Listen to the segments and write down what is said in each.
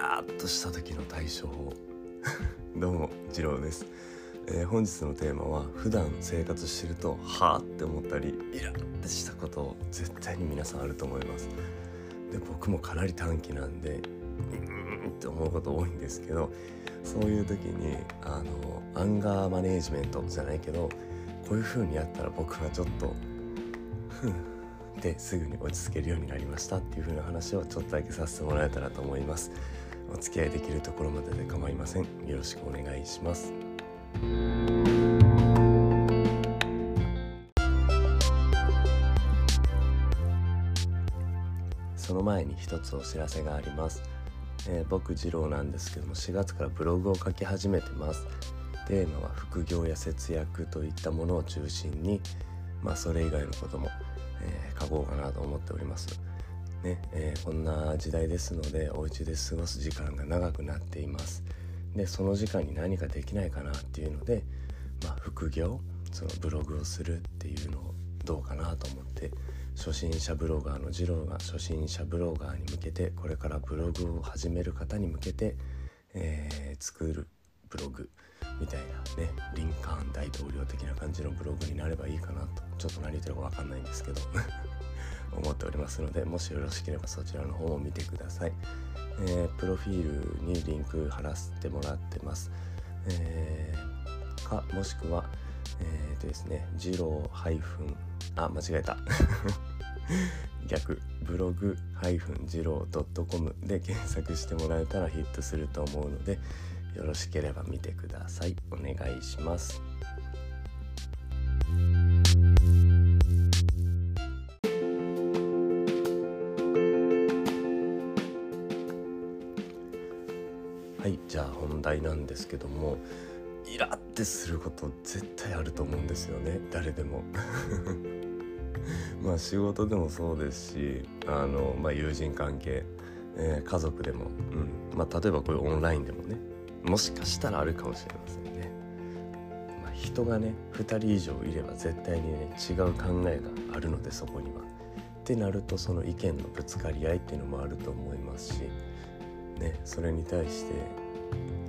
ガーッとした時の対処法どうも次郎です、本日のテーマは普段生活してるとはぁって思ったりイラッとしたこと絶対に皆さんあると思います。で僕もかなり短気なんでって思うこと多いんですけど、そういう時にアンガーマネージメントじゃないけどこういう風にやったら僕はちょっとですぐに落ち着けるようになりましたっていう風な話をちょっとだけさせてもらえたらと思います。お付き合いできるところまでで構いません。よろしくお願いします。その前に一つお知らせがあります。僕次郎なんですけども4月からブログを書き始めてます。テーマは副業や節約といったものを中心に、それ以外のことも書こうかなと思っております、こんな時代ですのでお家で過ごす時間が長くなっています。でその時間に何かできないかなっていうので、副業そのブログをするっていうのをどうかなと思って、初心者ブロガーの次郎が初心者ブロガーに向けてこれからブログを始める方に向けて、作るブログみたいなね、リンカーン大統領的な感じのブログになればいいかなと、ちょっと何言ってるか分かんないんですけど思っておりますので、もしよろしければそちらの方も見てください。プロフィールにリンク貼らせてもらってます、かもしくはですね、次郎逆ブログ次郎.com で検索してもらえたらヒットすると思うので、よろしければ見てください。お願いします。はい、じゃあ本題なんですけども、イラってすること絶対あると思うんですよね、誰でも仕事でもそうですし、友人関係、家族でも、例えばこういうオンラインでもね、もしかしたらあるかもしれませんね。人がね2人以上いれば絶対にね違う考えがあるので、そこにはってなるとその意見のぶつかり合いっていうのもあると思いますし、それに対して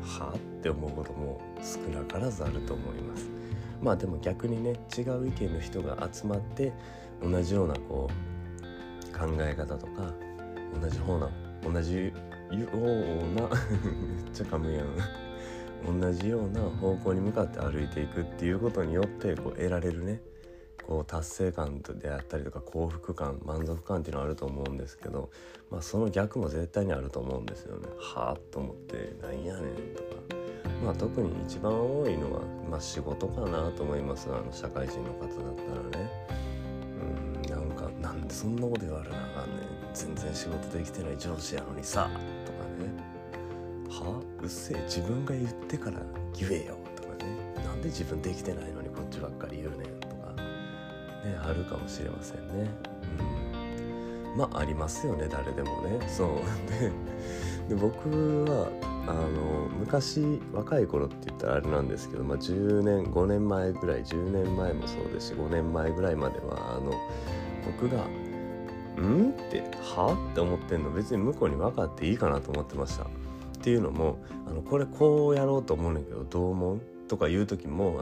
はぁって思うことも少なからずあると思います。でも逆にね違う意見の人が集まって同じようなこう考え方とか同じような方向に向かって歩いていくっていうことによってこう得られるね、こう達成感であったりとか幸福感、満足感っていうのはあると思うんですけど、その逆も絶対にあると思うんですよね。はぁと思ってなんやねんとか、特に一番多いのは、仕事かなと思います。社会人の方だったらね、なんでそんなこと言われなあかんねん、全然仕事できてない上司やのにさとかね、うっせえ自分が言ってから言えよとかね、なんで自分できてないのにこっちばっかり言うねんとかね、あるかもしれませんね。ありますよね、誰でもね。で僕は昔若い頃って言ったらあれなんですけど、10年前もそうですし5年前ぐらいまでは僕がはって思ってんの別に向こうに分かっていいかなと思ってました。っていうのもこれこうやろうと思うんだけどどう思うとか言う時も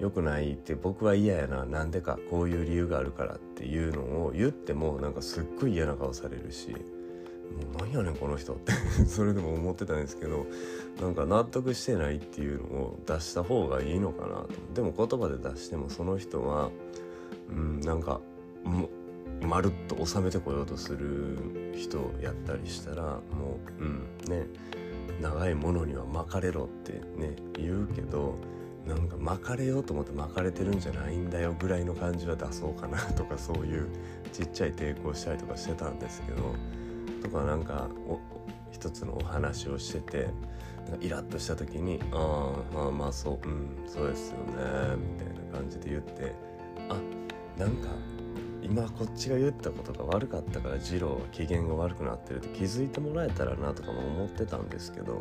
良くないって僕は嫌やな、なんでかこういう理由があるからっていうのを言ってもなんかすっごい嫌な顔されるし、もうなんやねんこの人ってそれでも思ってたんですけど、なんか納得してないっていうのを出した方がいいのかなと。でも言葉で出してもその人はなんかまるっと収めてこようとする人やったりしたら、長いものには巻かれろってね言うけど、なんか巻かれようと思って巻かれてるんじゃないんだよぐらいの感じは出そうかなとか、そういうちっちゃい抵抗したりとかしてたんですけど、なんか一つのお話をしててイラッとした時にそうですよねみたいな感じで言って、なんか今こっちが言ったことが悪かったから次郎は機嫌が悪くなってるって気づいてもらえたらなとかも思ってたんですけど、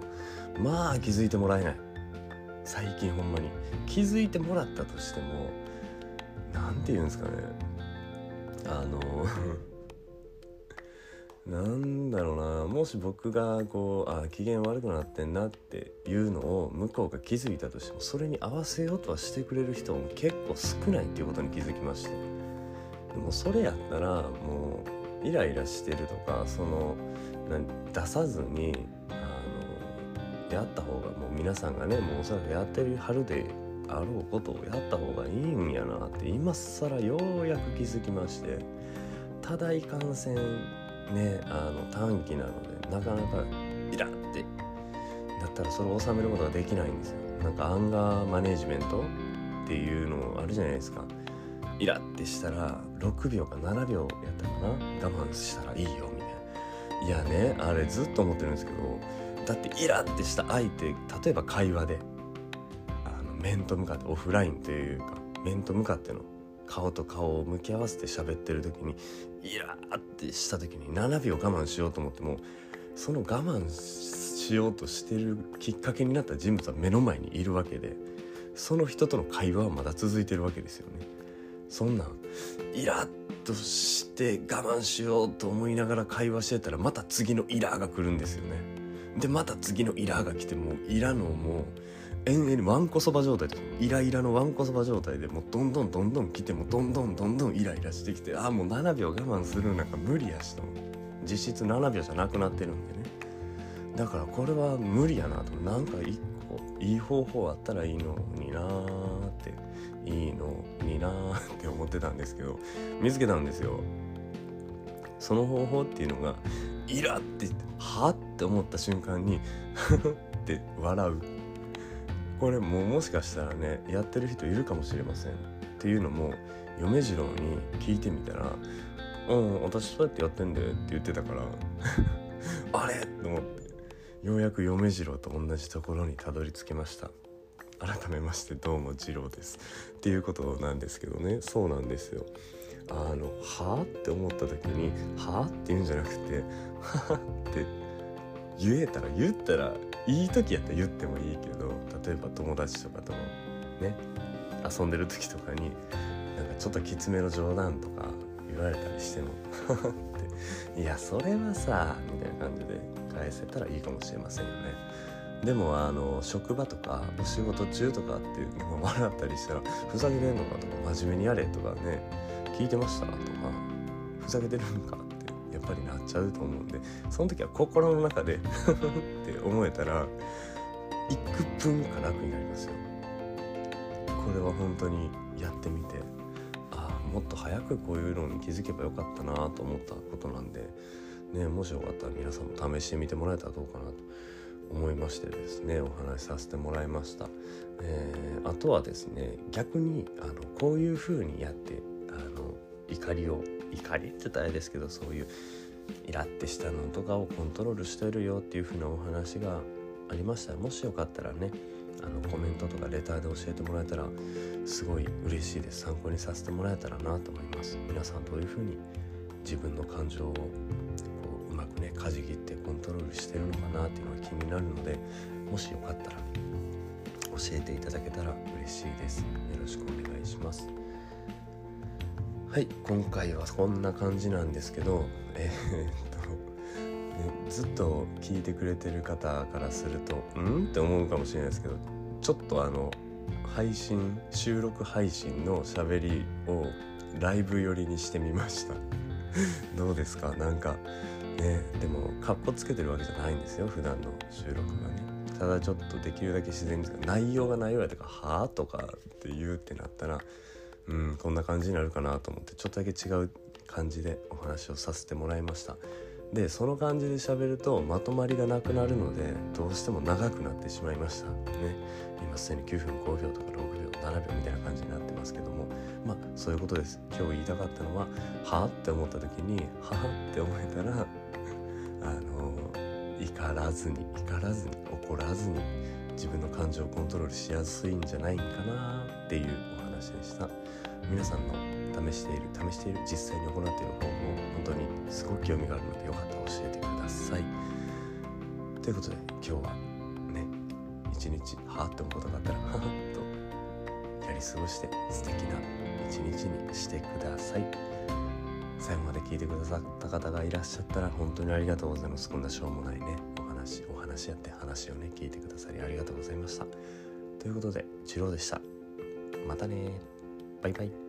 気づいてもらえない。最近ほんまに気づいてもらったとしても、なんて言うんですかねなんだろうな、もし僕がこう、あ、機嫌悪くなってんなっていうのを向こうが気づいたとしても、それに合わせようとはしてくれる人も結構少ないっていうことに気づきまして、でもそれやったらもうイライラしてるとか、その出さずにであった方が、もう皆さんがね、もうおそらくやってる春であろうことをやった方がいいんやなって今更ようやく気づきまして、ただいかんせんね、短期なのでなかなかイラってだったらそれを収めることができないんですよ。なんかアンガーマネジメントっていうのあるじゃないですか。イラってしたら6秒か7秒やったかな、我慢したらいいよみたいな。いやね、あれずっと思ってるんですけど、だってイラってした相手、例えば会話で面と向かって、オフラインというか面と向かっての顔と顔を向き合わせて喋ってる時にイラーってした時に7秒我慢しようと思っても、その我慢しようとしてるきっかけになった人物は目の前にいるわけで、その人との会話はまだ続いてるわけですよね。そんなイラッとして我慢しようと思いながら会話してたら、また次のイラーが来るんですよね。でまた次のイラーが来て、もうイラのもう延々にわんこそば状態で、イライラのわんこそば状態で、もうどんどんどんどん来て、もうどんどんどんどんイライラしてきて、ああもう7秒我慢するなんか無理やしと、実質7秒じゃなくなってるんでね、だからこれは無理やなと、なんか一個いい方法あったらいいのになーって、いいのになーって思ってたんですけど、見つけたんですよ。その方法っていうのが、イラってはって思った瞬間にって笑う。これもうもしかしたらね、やってる人いるかもしれません。っていうのも嫁次郎に聞いてみたら、うん私そうやってやってんだよって言ってたからあれと思って、ようやく嫁次郎と同じところにたどり着きました。改めましてどうも次郎ですっていうことなんですけどね。そうなんですよ、はぁって思った時にはぁって言うんじゃなくて、はぁって言ったらいい時やったら言ってもいいけど、例えば友達とかとね遊んでる時とかになんかちょっときつめの冗談とか言われたりしてもっていやそれはさみたいな感じで返せたらいいかもしれませんよね。でも職場とかお仕事中とかっていうのを笑ったりしたら、ふざけてんのかとか、真面目にやれとかね、聞いてましたとか、ふざけてるんかってやっぱりなっちゃうと思うんで、その時は心の中でって思えたら幾分か楽になりますよ。これは本当にやってみて、ああもっと早くこういうのに気づけばよかったなと思ったことなんで、ね、もしよかったら皆さんも試してみてもらえたらどうかなと思いましてですね、お話しさせてもらいました。あとはですね、逆にこういう風にやって怒りって言ったらあれですけど、そういうイラってしたのとかをコントロールしてるよっていう風なお話がありましたら、もしよかったらねコメントとかレターで教えてもらえたらすごい嬉しいです。参考にさせてもらえたらなと思います。皆さんどういう風に自分の感情をこううまくねかじ切ってコントロールしてるのかなっていうのが気になるので、もしよかったら教えていただけたら嬉しいです。よろしくお願いします。はい、今回はこんな感じなんですけど、ずっと聞いてくれてる方からするとんって思うかもしれないですけど、ちょっと収録配信の喋りをライブ寄りにしてみましたどうですか？なんかね、でもカッコつけてるわけじゃないんですよ、普段の収録がね。ただちょっとできるだけ自然ですが、内容やとかはぁとかって言うってなったら、こんな感じになるかなと思って、ちょっとだけ違う感じでお話をさせてもらいました。でその感じで喋るとまとまりがなくなるので、どうしても長くなってしまいましたね。今すでに9分5秒とか6秒7秒みたいな感じになってますけども、まあそういうことです。今日言いたかったのは、はぁって思った時にはぁって思えたら怒らずに怒らずに自分の感情をコントロールしやすいんじゃないかなっていうお話でした。皆さんの試している実際に行っている方法、本当にすごく興味があるので、よかったら教えてください。ということで今日はね、一日はぁって思うことがあったらはぁとやり過ごして、素敵な一日にしてください。最後まで聞いてくださった方がいらっしゃったら本当にありがとうございます。こんなしょうもないねお話やって話をね聞いてくださりありがとうございました。ということで、チロでした。またね、バイバイ。